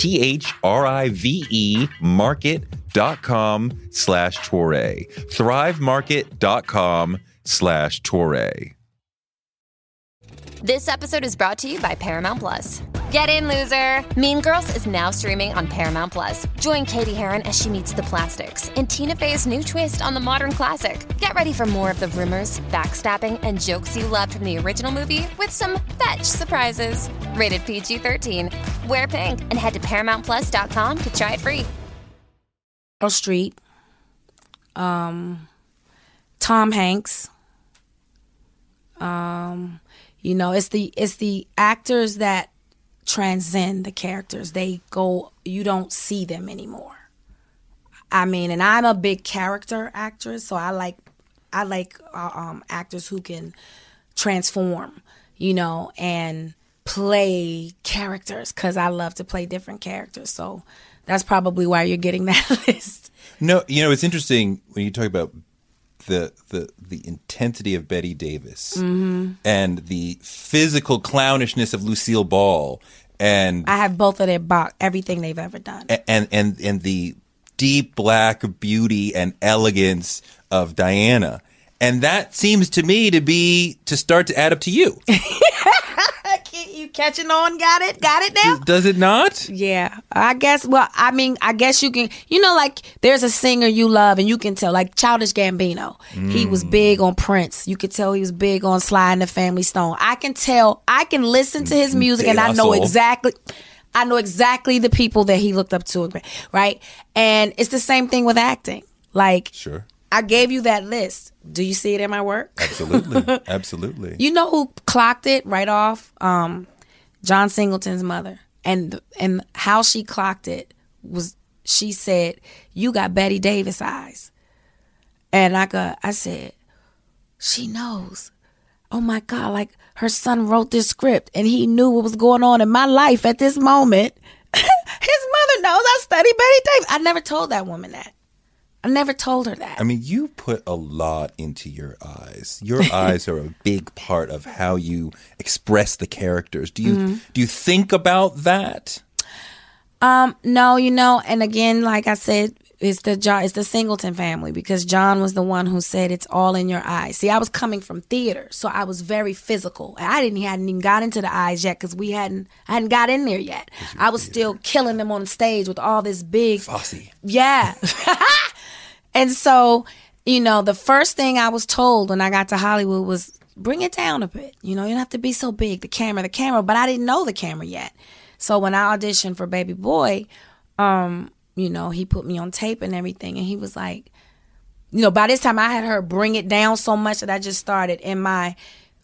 T H R I V E market.com slash Toure. thrive market dot com slash Toure. This episode is brought to you by Paramount Plus. Get in, loser! Mean Girls is now streaming on Paramount Plus. Join Katy Perry as she meets the plastics in Tina Fey's new twist on the modern classic. Get ready for more of the rumors, backstabbing, and jokes you loved from the original movie with some fetch surprises. Rated P G thirteen. Wear pink and head to paramount plus dot com to try it free. Street. Um, Tom Hanks. Um, you know, it's the it's the actors that transcend the characters. They go, you don't see them anymore. I mean, and I'm a big character actress, so I like I like uh, um, actors who can transform, you know, and play characters, because I love to play different characters. So that's probably why you're getting that list. No, you know, it's interesting when you talk about the the the intensity of Bette Davis, mm-hmm. and the physical clownishness of Lucille Ball, and I have both of their box, everything they've ever done, and, and and and the deep black beauty and elegance of Diana, and that seems to me to be to start to add up to you. You catching on? Got it? Got it now? Does it not? Yeah. I guess, well, I mean, I guess you can, you know, like there's a singer you love and you can tell, like Childish Gambino. Mm. He was big on Prince. You could tell he was big on Sly and the Family Stone. I can tell, I can listen to his music and I know exactly, I know exactly the people that he looked up to, right? And it's the same thing with acting. Like, sure. I gave you that list. Do you see it in my work? Absolutely. Absolutely. You know who clocked it right off? Um, John Singleton's mother. And and how she clocked it was, she said, "You got Bette Davis eyes." And I got, I said, she knows. Oh my God, like her son wrote this script and he knew what was going on in my life at this moment. His mother knows I study Bette Davis. I never told that woman that. I never told her that. I mean, you put a lot into your eyes. Your eyes are a big part of how you express the characters. Do you mm-hmm. do you think about that? Um, no, you know, and again, like I said, it's the John, it's the Singleton family, because John was the one who said it's all in your eyes. See, I was coming from theater, so I was very physical. I didn't hadn't even got into the eyes yet, because we hadn't I hadn't got in there yet. I was theater. still killing them on stage with all this big Fosse. Yeah. And so, you know, the first thing I was told when I got to Hollywood was, bring it down a bit. You know, you don't have to be so big. The camera, the camera. But I didn't know the camera yet. So when I auditioned for Baby Boy, um, you know, he put me on tape and everything. And he was like, you know, by this time I had heard bring it down so much that I just started in my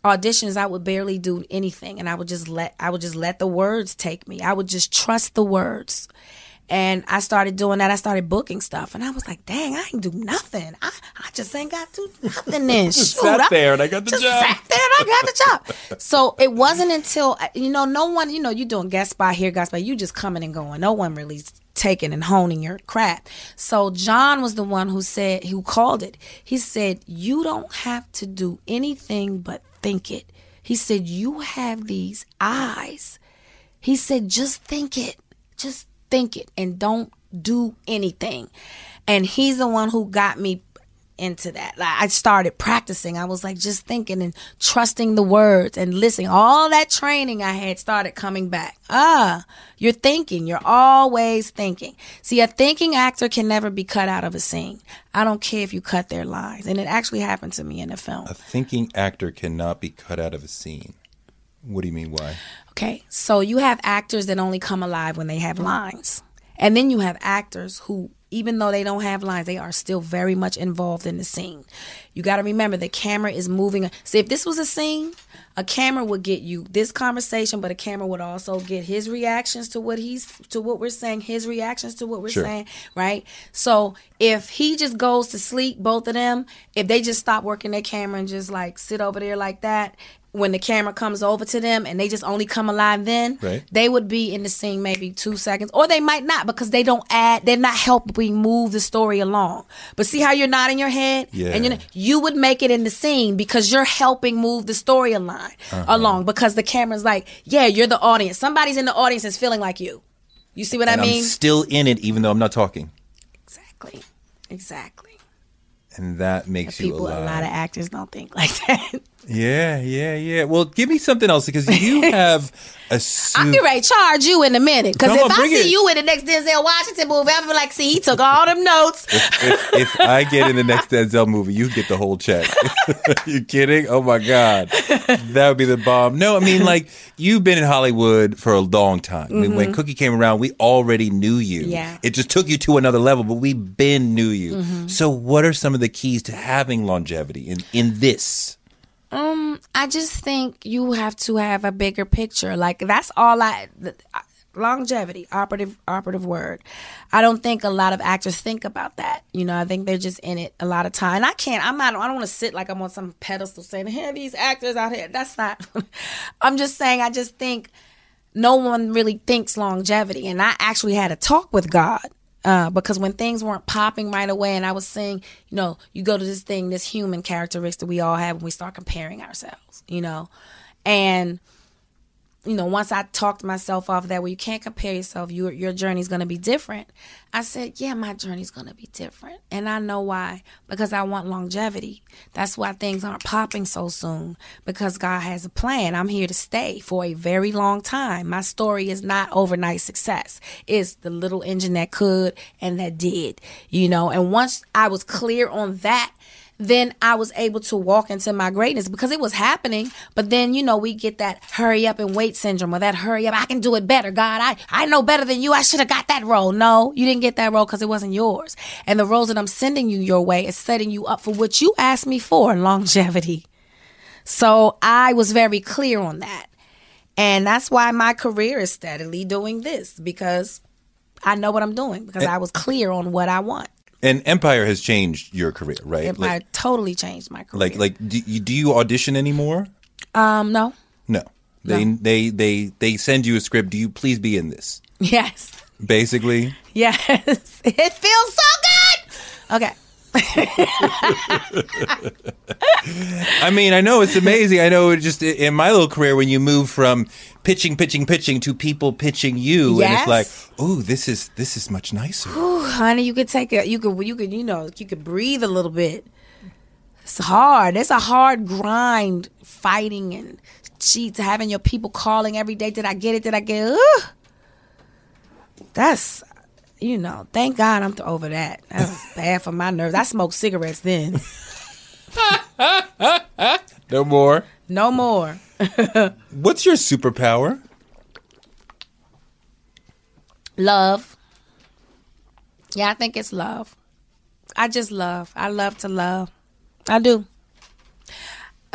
auditions. I would barely do anything. And I would just let I would just let the words take me. I would just trust the words. And I started doing that. I started booking stuff. And I was like, dang, I ain't do nothing. I, I just ain't got to do nothing then. Shoot, just sat I, there and I got the just job. Just sat there and I got the job. So it wasn't until, you know, no one, you know, you doing guest spot here, guest spot, you just coming and going. No one really taking and honing your craft. So John was the one who said, who called it. He said, you don't have to do anything but think it. He said, you have these eyes. He said, just think it. Just think it and don't do anything. And he's the one who got me into that. Like, I started practicing. I was like just thinking and trusting the words and listening. All that training I had started coming back. Ah, you're thinking. You're always thinking. See, a thinking actor can never be cut out of a scene. I don't care if you cut their lines. And it actually happened to me in the film. A thinking actor cannot be cut out of a scene. What do you mean, why? Okay, so you have actors that only come alive when they have lines. And then you have actors who, even though they don't have lines, they are still very much involved in the scene. You got to remember, the camera is moving. See, if this was a scene, a camera would get you this conversation, but a camera would also get his reactions to what he's to what we're saying, his reactions to what we're sure. saying, right? So if he just goes to sleep, both of them, if they just stop working their camera and just like sit over there like that, when the camera comes over to them and they just only come alive then, right. They would be in the scene maybe two seconds. Or they might not, because they don't add, they're not helping move the story along. But see how you're nodding your head? Yeah. And you're, you would make it in the scene because you're helping move the story along, uh-huh. along because the camera's like, yeah, you're the audience. Somebody's in the audience is feeling like you. You see what and I mean? I'm still in it, even though I'm not talking. Exactly. Exactly. And that makes you alive. People, a lot of actors don't think like that. Yeah, yeah, yeah. Well, give me something else because you have a suit. I'll be right charge you in a minute because if I see you in the next Denzel Washington movie, I'll be like, see, he took all them notes. if, if, if I get in the next Denzel movie, you get the whole check. You kidding? Oh, my God. That would be the bomb. No, I mean, like, you've been in Hollywood for a long time. Mm-hmm. I mean, when Cookie came around, we already knew you. Yeah. It just took you to another level, but we been knew you. Mm-hmm. So what are some of the keys to having longevity in, in this? Um, I just think you have to have a bigger picture. Like, that's all I, longevity, operative, operative word. I don't think a lot of actors think about that. You know, I think they're just in it a lot of time. And I can't, I'm not, I don't want to sit like I'm on some pedestal saying, hey, these actors out here. That's not, I'm just saying, I just think no one really thinks longevity. And I actually had a talk with God. Uh, because when things weren't popping right away and I was saying, you know, you go to this thing, this human characteristic that we all have and we start comparing ourselves, you know. And, you know, once I talked myself off that, well, you can't compare yourself. Your, your journey's going to be different. I said, yeah, my journey's going to be different. And I know why. Because I want longevity. That's why things aren't popping so soon. Because God has a plan. I'm here to stay for a very long time. My story is not overnight success. It's the little engine that could and that did, you know. And once I was clear on that, then I was able to walk into my greatness because it was happening. But then, you know, we get that hurry up and wait syndrome or that hurry up. I can do it better. God, I, I know better than you. I should have got that role. No, you didn't get that role because it wasn't yours. And the roles that I'm sending you your way is setting you up for what you asked me for, longevity. So I was very clear on that. And that's why my career is steadily doing this, because I know what I'm doing, because I was clear on what I want. And Empire has changed your career, right? Empire like, totally changed my career. Like, like, do you, do you audition anymore? Um, no. No. They, no. they, they, they send you a script. Do you please be in this? Yes. Basically. Yes. It feels so good. Okay. I mean, I know it's amazing. I know it just in my little career when you move from pitching, pitching, pitching to people pitching you, yes. And it's like, oh, this is this is much nicer. Ooh, honey, you could take a, you could, you could, you know, you could breathe a little bit. It's hard. It's a hard grind, fighting and cheats, having your people calling every day. Did I get it? Did I get it? Ooh. That's. You know, thank God I'm over that. That was bad for my nerves. I smoked cigarettes then. No more. No more. What's your superpower? Love. Yeah, I think it's love. I just love. I love to love. I do.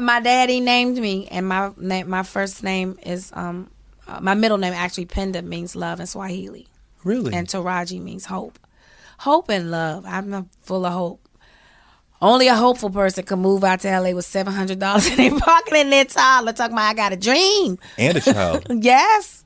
My daddy named me, and my na- my first name is um uh, my middle name actually Penda means love in Swahili. Really? And Taraji means hope. Hope and love. I'm full of hope. Only a hopeful person can move out to L A with seven hundred dollars in their pocket and their toddler talking about, I got a dream. And a child. Yes.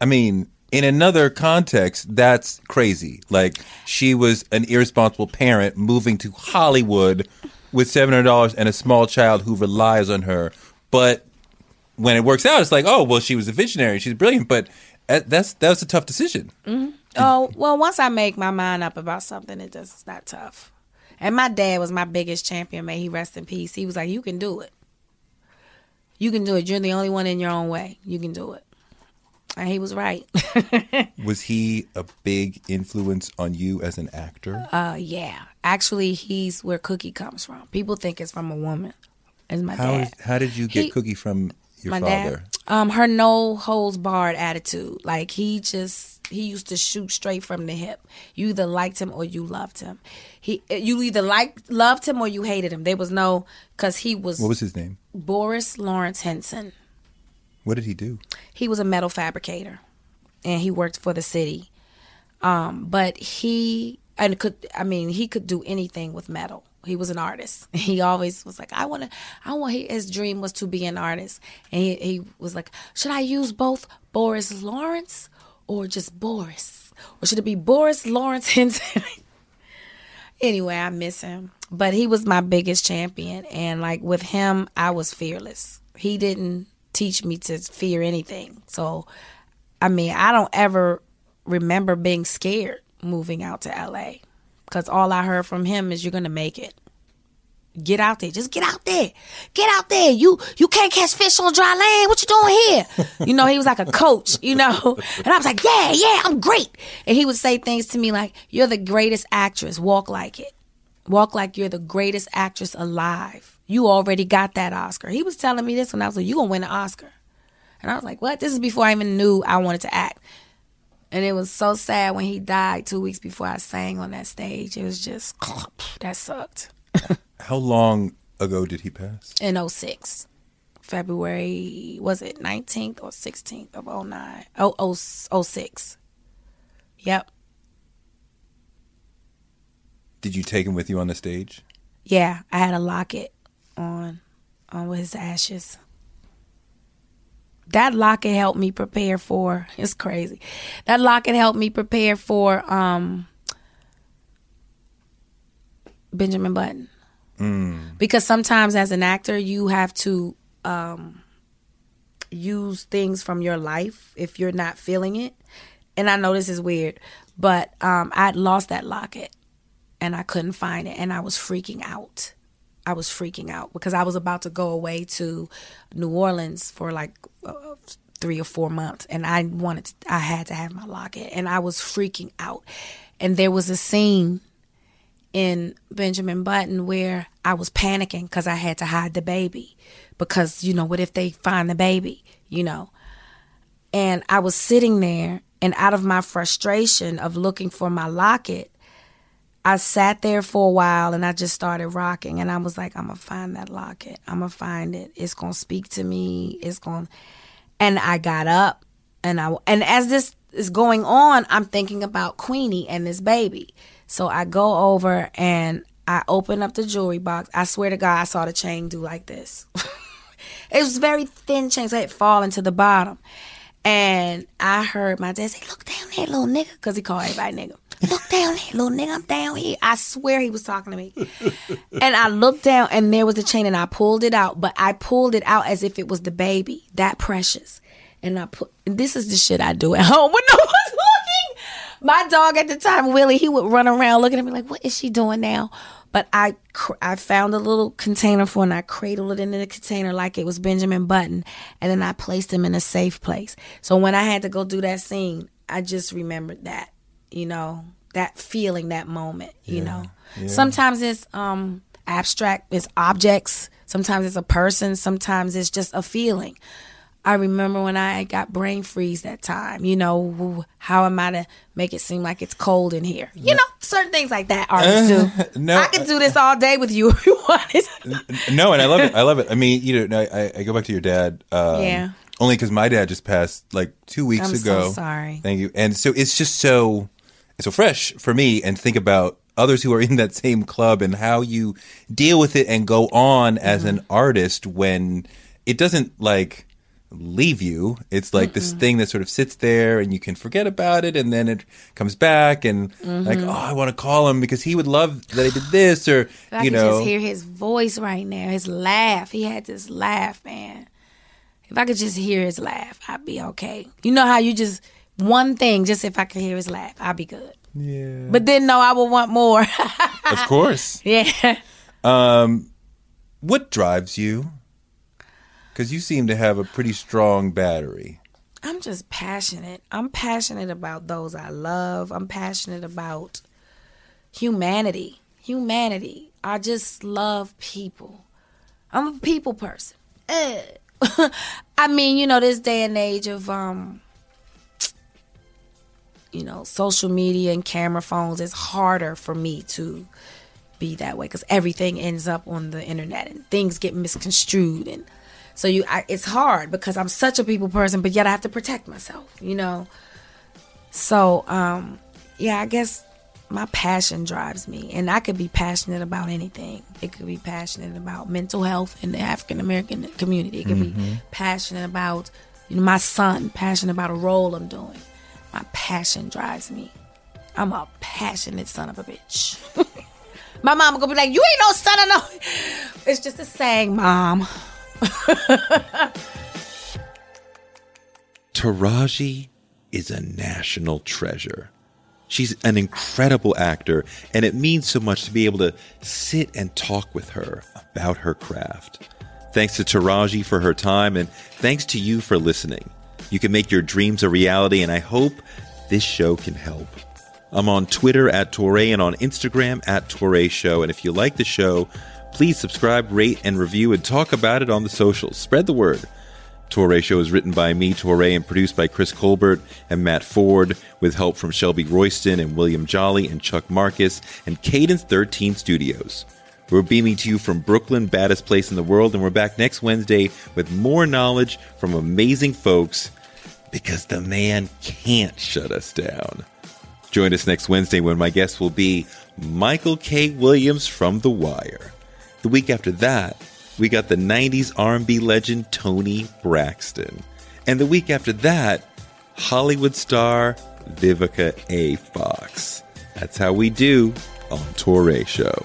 I mean, in another context, that's crazy. Like, she was an irresponsible parent moving to Hollywood with seven hundred dollars and a small child who relies on her. But when it works out, it's like, oh, well, she was a visionary. She's brilliant. But... That's that was a tough decision. Mm-hmm. Oh, well, once I make my mind up about something, it just, it's not tough. And my dad was my biggest champion. May he rest in peace. He was like, you can do it. You can do it. You're the only one in your own way. You can do it. And he was right. Was he a big influence on you as an actor? Uh, yeah. Actually, he's where Cookie comes from. People think it's from a woman. It's my how, dad. How did you get he, Cookie from... Your my father. Dad, um, her no holds barred attitude. Like he just, he used to shoot straight from the hip. You either liked him or you loved him. He, you either liked, loved him or you hated him. There was no, because he was. What was his name? Boris Lawrence Henson. What did he do? He was a metal fabricator, and he worked for the city. Um, but he and could, I mean, he could do anything with metal. He was an artist. He always was like, I want to, I want, his dream was to be an artist. And he, he was like, should I use both Boris Lawrence or just Boris? Or should it be Boris Lawrence Henson? Anyway, I miss him. But he was my biggest champion. And like with him, I was fearless. He didn't teach me to fear anything. So, I mean, I don't ever remember being scared moving out to L A because all I heard from him is, you're going to make it. Get out there. Just get out there. Get out there. You you can't catch fish on dry land. What you doing here? You know, he was like a coach, you know. And I was like, yeah, yeah, I'm great. And he would say things to me like, you're the greatest actress. Walk like it. Walk like you're the greatest actress alive. You already got that Oscar. He was telling me this when I was like, you're going to win an Oscar. And I was like, what? This is before I even knew I wanted to act. And it was so sad when he died two weeks before I sang on that stage. It was just, that sucked. How long ago did he pass? In oh six. February, was it nineteenth or sixteenth of oh nine? Oh, oh six. Yep. Did you take him with you on the stage? Yeah, I had a locket on, on with his ashes. That locket helped me prepare for, it's crazy. That locket helped me prepare for um, Benjamin Button. Mm. Because sometimes as an actor, you have to um, use things from your life if you're not feeling it. And I know this is weird, but um, I'd lost that locket and I couldn't find it. And I was freaking out. I was freaking out because I was about to go away to New Orleans for like uh, three or four months. And I wanted to, I had to have my locket and I was freaking out. And there was a scene in Benjamin Button where I was panicking because I had to hide the baby because, you know, what if they find the baby, you know? And I was sitting there and out of my frustration of looking for my locket, I sat there for a while and I just started rocking and I was like, I'm going to find that locket. I'm going to find it. It's going to speak to me. It's going to... And I got up and I, and as this is going on, I'm thinking about Queenie and this baby. So I go over and I open up the jewelry box. I swear to God, I saw the chain do like this. It was very thin chain, so it fall into the bottom. And I heard my dad say, look down there, little nigga, because he called everybody nigga. Look down there, little nigga, I'm down here. I swear he was talking to me. And I looked down and there was the chain and I pulled it out, but I pulled it out as if it was the baby, that precious. And I put, this is the shit I do at home when no one's looking. My dog at the time, Willie, he would run around looking at me like, what is she doing now? But I, cr- I found a little container for and I cradled it in the container like it was Benjamin Button. And then I placed him in a safe place. So when I had to go do that scene, I just remembered that, you know, that feeling, that moment, yeah, you know. Yeah. Sometimes it's um, abstract, it's objects. Sometimes it's a person. Sometimes it's just a feeling. I remember when I got brain freeze that time, you know, how am I to make it seem like it's cold in here? You know, certain things like that artists uh, do. No, I could do this all day with you if you wanted. No, and I love it. I love it. I mean, you know, I, I go back to your dad. Um, yeah. Only because my dad just passed like two weeks I'm ago. I'm so sorry. Thank you. And so it's just so, it's so fresh for me. And think about others who are in that same club and how you deal with it and go on mm-hmm. as an artist when it doesn't like... leave you. It's like Mm-mm. this thing that sort of sits there and you can forget about it and then it comes back and mm-hmm. like, oh, I want to call him because he would love that I did this or, if you I know. I could just hear his voice right now, his laugh. He had this laugh, man. If I could just hear his laugh, I'd be okay. You know how you just, one thing, just if I could hear his laugh, I'd be good. Yeah. But then, no, I would want more. Of course. Yeah. Um, what drives you? Because you seem to have a pretty strong battery. I'm just passionate. I'm passionate about those I love. I'm passionate about humanity. Humanity. I just love people. I'm a people person. I mean, you know, this day and age of, um, you know, social media and camera phones, it's harder for me to be that way because everything ends up on the internet and things get misconstrued and So you, I, it's hard because I'm such a people person, but yet I have to protect myself, you know? So, um, yeah, I guess my passion drives me. And I could be passionate about anything. It could be passionate about mental health in the African-American community. It could mm-hmm. be passionate about, you know, my son, passionate about a role I'm doing. My passion drives me. I'm a passionate son of a bitch. My mama gonna be like, you ain't no son of no... It's just a saying, Mom. Taraji is a national treasure. She's an incredible actor, and it means so much to be able to sit and talk with her about her craft. Thanks to Taraji for her time, and thanks to you for listening. You can make your dreams a reality, and I hope this show can help. I'm on Twitter at Toure and on Instagram at Toure Show. And if you like the show, please subscribe, rate, and review, and talk about it on the socials. Spread the word. Toure Show is written by me, Toure, and produced by Chris Colbert and Matt Ford, with help from Shelby Royston and William Jolly and Chuck Marcus and Cadence thirteen Studios. We're beaming to you from Brooklyn, baddest place in the world, and we're back next Wednesday with more knowledge from amazing folks, because the man can't shut us down. Join us next Wednesday when my guest will be Michael K. Williams from The Wire. The week after that, we got the nineties R and B legend Tony Braxton. And the week after that, Hollywood star Vivica A. Fox. That's how we do on Toure Show.